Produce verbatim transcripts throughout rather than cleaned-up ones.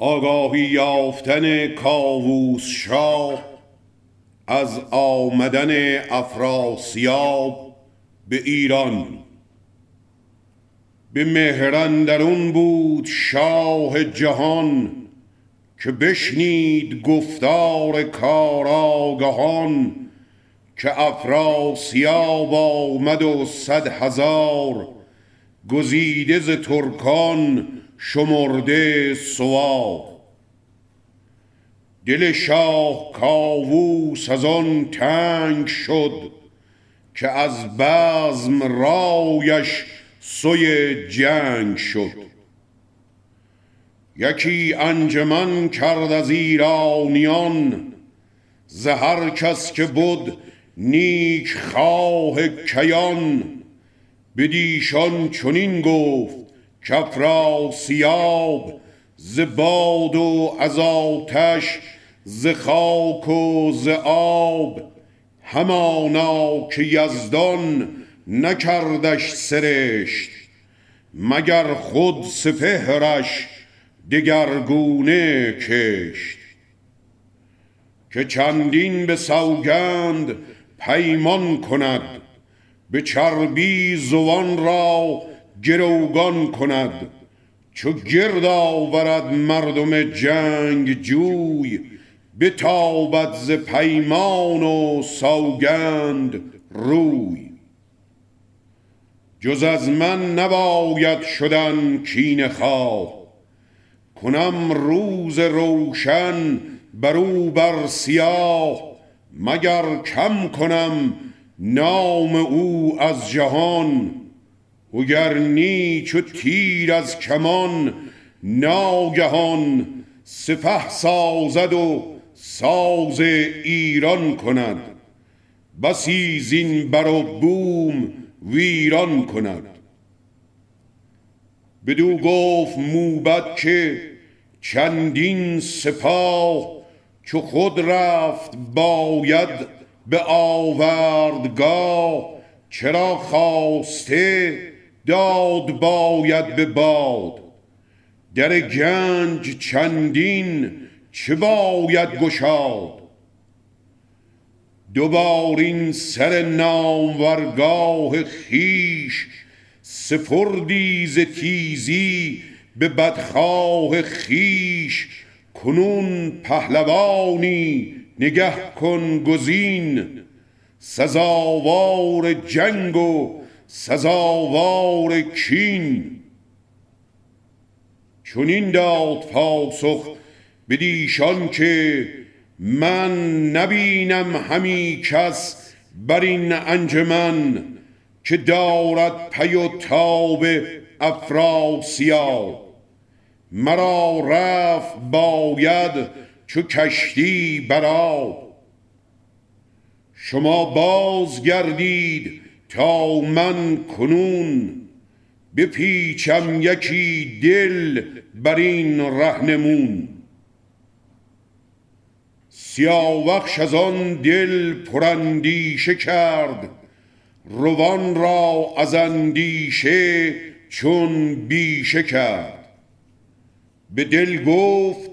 آگاهی یافتن کاوسشاه از آمدن افراسیاب به ایران. به مهر اندرون بود شاه جهان، که بشنید گفتار کارآگهان. که افراسیاب آمد و صد هزار، گزیده ز ترکان شمرده سوار. دل شاه کاووس از آن تنگ شد، که از بزم رایش سوی جنگ شد. یکی انجمن کرد از ایرانیان، ز هر کس که بود نیک خواه کیان. بدیشان چنین گفت افراسیاب، ز باد و از آتش، ز خاک و ز آب. همانا که یزدان نکردش سرشت، مگر خود سپهرش دگرگونه کشت. که چندین به سوگند پیمان کند، به چربی زوان را گروگان کند. چو گرد آورد مردم جنگ جوی، بتابد ز پیمان و سوگند روی. جز از من نباید شدن کینه خواه، کنم روز روشن برو بر سیاه. مگر کم کنم نام او از جهان، وگر نی چو تیر از کمان ناگهان. سپه سازد و ساز ایران کند، بسی زین بر و بوم ویران کند. بدو گفت موبد که چندین سپاه، چو خود رفت باید به آوردگاه. چرا خواسته داد باید به باد، در گنج چندین چه باید گشاد. دوبار این سر نامورگاه خویش، سپردی ز تیزی به بدخواه خویش. کنون پهلوانی نگه کن گزین، سزاوار جنگ و سزاوار کین. چنین داد پاسخ بدیشان که من نبینم همی کس بر این انجمن، که دارد پی و تاب افراسیاب. مرا رفت باید چو کشتی بر آب. شما باز گردید تا من کنون، بپیچم یکی دل بر این رهنمون. سیاوخش از آن دل پراندیشه کرد، روان را از اندیشه چون بیشه کرد. به دل گفت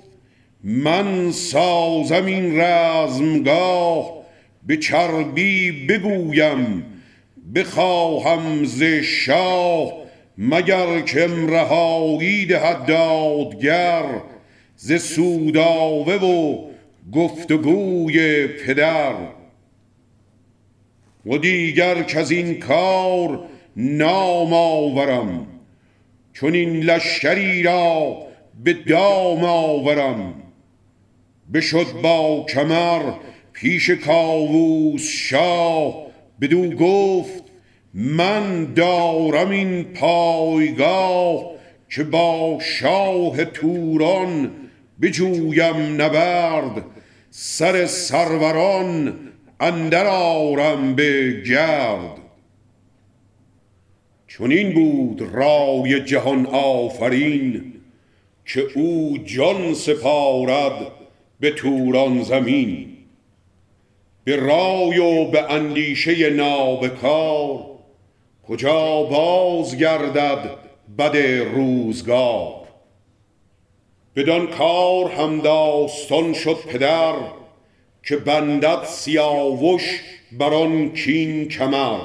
من سازم این رزمگاه، به چربی بگویم بخواهم ز شاه. مگر که رهایی دهد دادگر، ز سوداوه و گفتگوی پدر. و دیگر که از این کار نام آورم، چون این لشکری را به دام آورم. بشد با کمر پیش کاوسشاه، بدو گفت من دارم این پایگاه. که با شاه توران بجویم نبرد، سر سروران اندر آرم به گرد. چنین بود رای جهان آفرین، که او جان سپارد به توران زمین. به رای و به اندیشه نابکار، کجا باز گردد بد روزگار. بدان کار همداستان شد پدر، که بندد سیاوش بران کین کمر.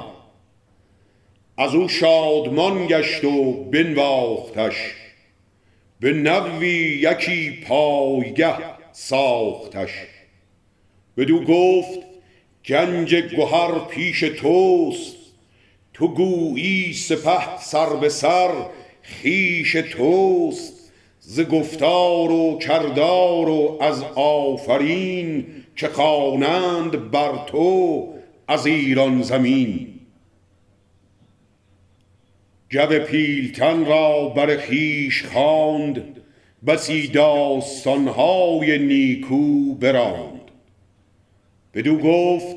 از او شادمان گشت و بنواختش، به نوی یکی پایگه ساختش. بدو گفت گنج گوهر پیش توست، تو گویی سپه سر به سر خیش توست. ز گفتار و کردار و از آفرین، که خوانند بر تو از ایران زمین. جو پیلتن را بر خویش خواند، بسی داستانهای نیکو براند. بدو گفت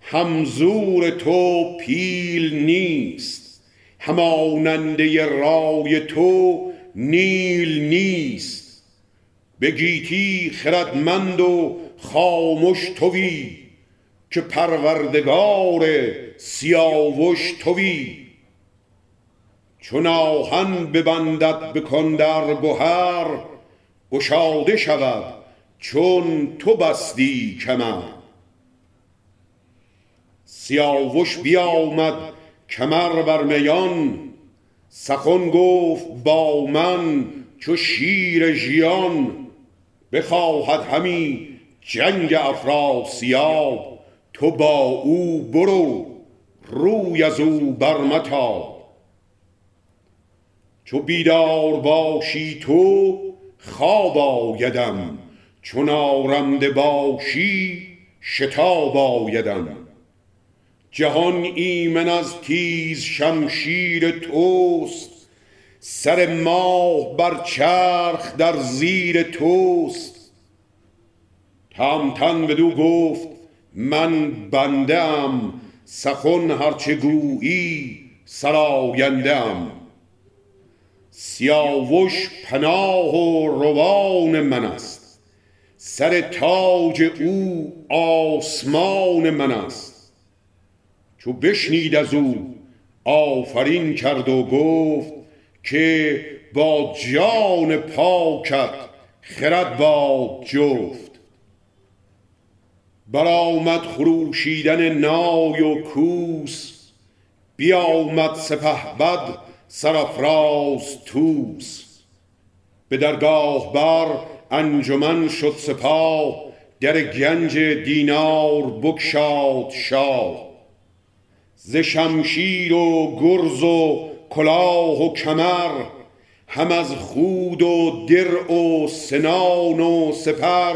همزور تو پیل نیست، هماننده رای تو نیل نیست. به گیتی خردمند و خاموش توی، که پروردگار سیاوش توی. چون آهن ببندد بکن در گهر، گشاده شود چون تو بستی کمر. سیاوش بیامد کمر بر میان، سخن گفت با من چو شیر ژیان. بخواهد همی جنگ افراسیاب، تو با او برو روی از او برمتاب. چو بیدار باشی تو خواب آیدم، چون آرمده باشی شتاب آیدم. جهان ایمن از تیز شمشیر توست، سر ماه بر چرخ در زیر توست. تهمتن بدو گفت من بنده ام، سخن هرچه گویی سراینده ام. سیاوش پناه و روان من است، سر تاج او آسمان من است. چو بشنید از او آفرین کرد و گفت، که با جان پاکت خرد باد جفت. برآمد خروشیدن نای و کوس، بیامد سپهبد سرافراز توس. به درگاه بر انجمن شد سپاه، در گنج دینار بگشاد شاه. ز شمشیر و گرز و کلاه و کمر، هم از خود و درع و سنان و سپر.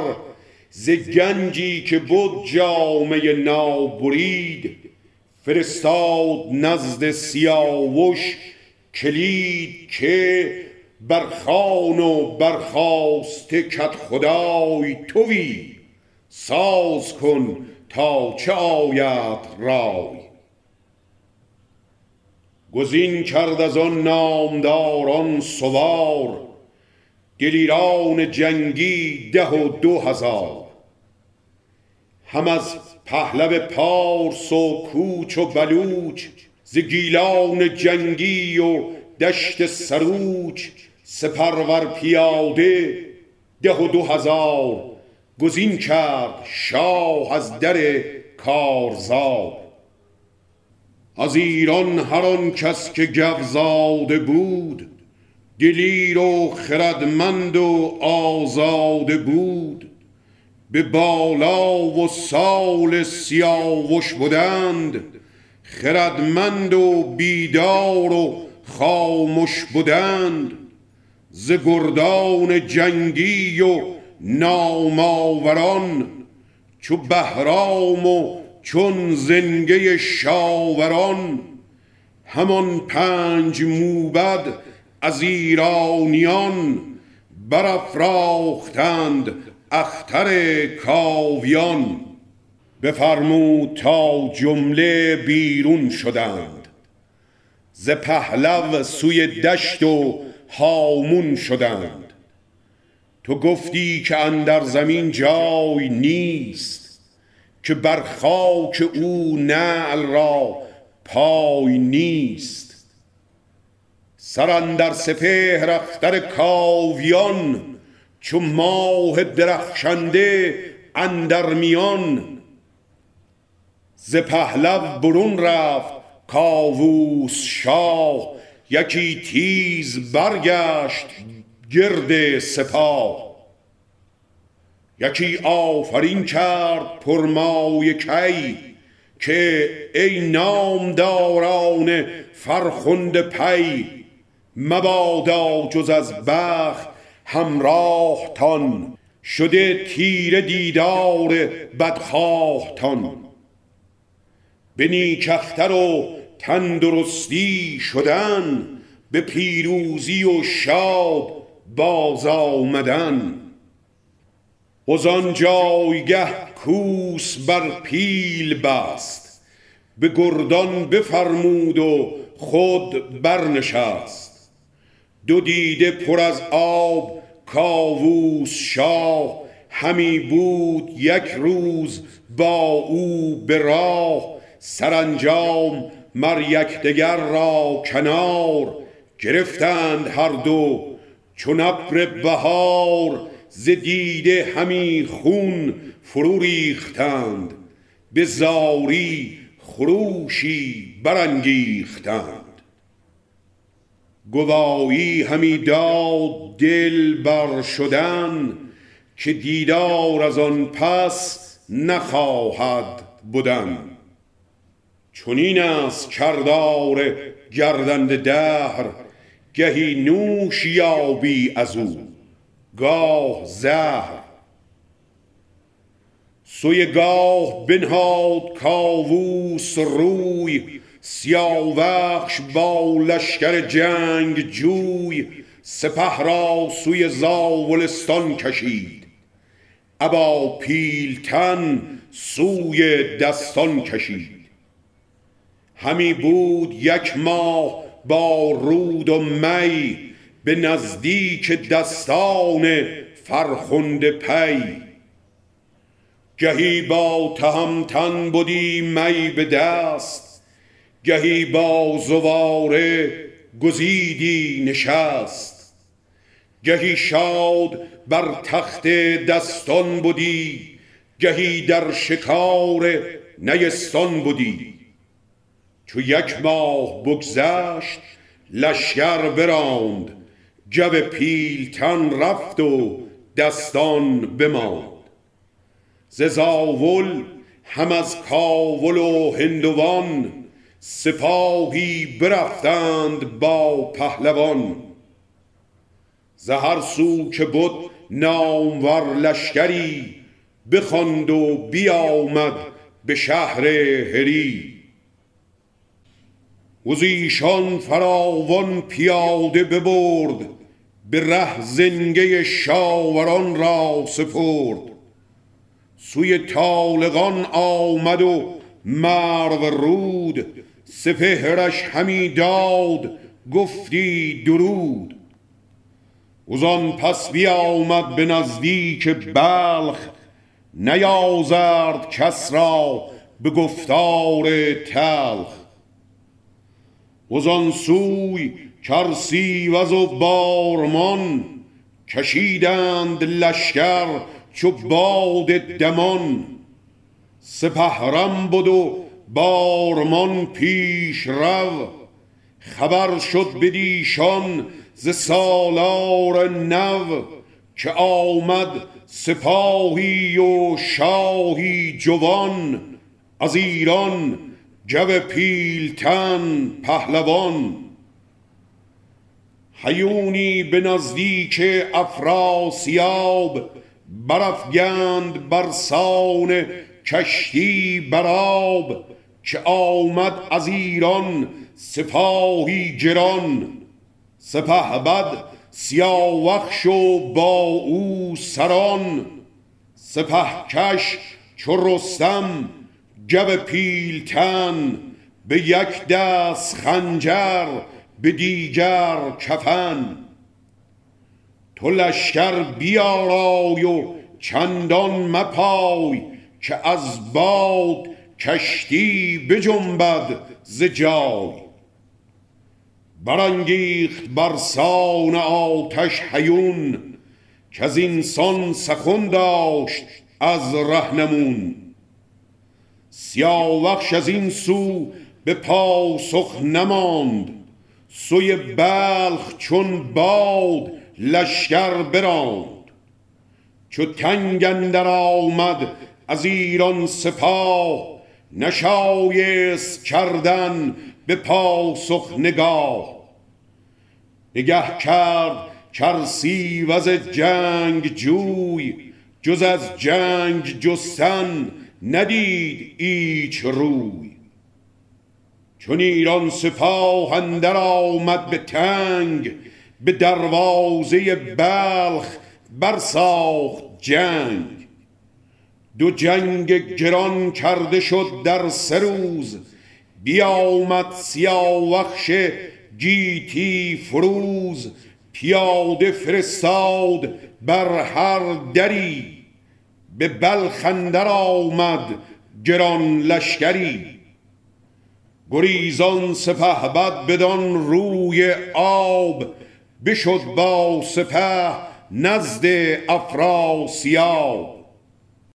ز گنجی که بود جامه نابرید، فرستاد نزد سیاوش کلید. که برخان و برخاسته کت خدای توی، ساز کن تا چه آید رای. گزین کرد از آن نامداران سوار، دلیران جنگی ده و دو هزار. هم از پهلو پارس و کوچ و بلوچ، ز گیلان جنگی و دشت سروج. سپرور پیاده ده و دو هزار، گزین کرد شاه از در کارزار. از ایران هر آن کس که گوزاده بود، دلیر و خردمند و آزاده بود. به بالا و سال سیاوش بودند، خردمند و بیدار و خاموش بودند. ز گردان جنگی و ناماوران، چو بهرام و چون زنگه شاوران. همان پنج موبد از ایرانیان، برافراختند اختر کاویان. بفرمود تا جمله بیرون شدند، ز پهلو سوی دشت و هامون شدند. تو گفتی که اندر زمین جای نیست، که بر خاک او نعل را پای نیست. سر اندر سپهر اختر کاویان، چو ماه درخشنده اندر میان، ز پهلو برون رفت کاوسشاه، یکی تیز برگشت گرد سپاه. یکی آفرین کرد پرمایه کی، که ای نامداران فرخنده پی، مبادا جز از بخت همراهتان، شده تیره دیدار بدخواهتان. به نیک اختر و تندرستی شدن، به پیروزی و شاب باز آمدن. از آن جایگه کوس بر پیل بست، به گردان بفرمود و خود برنشست. دو دیده پر از آب کاوسشاه، همی بود یک روز با او به راه. سرانجام مر یکدیگر را کنار، گرفتند هر دو چون ابر بهار. ز دیده همی خون فرو ریختند، به زاری خروشی برانگیختند. گوایی همی داد دل بر شدن، که دیدار از آن پس نخواهد بودن. چنین است کردار گردنده دهر، گهی نوش یابی از او گاه زهر. سوی گاه بنهاد کاووس روی، سیاوخش با لشکر جنگ جوی. سپه را سوی زاولستان کشید، ابا پیلتن سوی دستان کشید. همی بود یک ماه با رود و می، به نزدیک دستان فرخنده پی. گهی با تهمتن بودی می به دست، گهی با زواره گزیدی نشست. گهی شاد بر تخت دستان بودی، گهی در شکار نیستان بودی. چو یک ماه بگذشت لشکر براند، گو پیلتن رفت و دستان بماند. ز زاول هم از کاول و هندوان، سپاهی برفتند با پهلوان. ز هر سو که بود نامور لشکری، بخواند و بیامد به شهر هری. از ایشان فراوان پیاده ببرد، به ره زنگه شاوران را سپرد. سوی طالقان آمد و مرو رود، سپهرش همی داد گفتی درود. از آن پس بیامد به نزدیک بلخ، نیازرد کس را به گفتار تلخ. وزان سوی کرسیوز و بارمان، کشیدند لشکر چو باد دمان. سپهرم بود و بارمان پیش رو، خبر شد بدیشان ز سالار نو. که آمد سپاهی و شاهی جوان، از ایران جو پیلتن پهلوان. هیونی به نزدیک افراسیاب، برافگند برسان کشتی براب. که آمد از ایران سپاهی گران، سپهبد سیاوخش و با او سران. سپهکش چو رستم گو پیلتن، به یک دست خنجر به دیگر کفن. تو لشکر بیارای و چندان مپای، که از باد کشتی بجنبد ز جای. برانگیخت برسان آتش هیون، که از انسان سخن داشت از رهنمون. سیاوخش از این سو به پاسخ نماند، سوی بلخ چون باد لشکر براند. چو تنگ اندر آمد از ایران سپاه، نشایست کردن به پاسخ نگاه. نگه کرد کرسیوز جنگ جوی، جز از جنگ جستن ندید ایچ روی. چون ایران سپاه اندر آمد به تنگ، به دروازه بلخ برساخت جنگ. دو جنگ گران کرده شد در سه روز، بیامد سیاوخش گیتی فروز. پیاده فرستاد بر هر دری، به بلخ اندر آمد گران لشکری. گریزان سپهبد بدان روی آب، بشد با سپه نزد افراسیاب.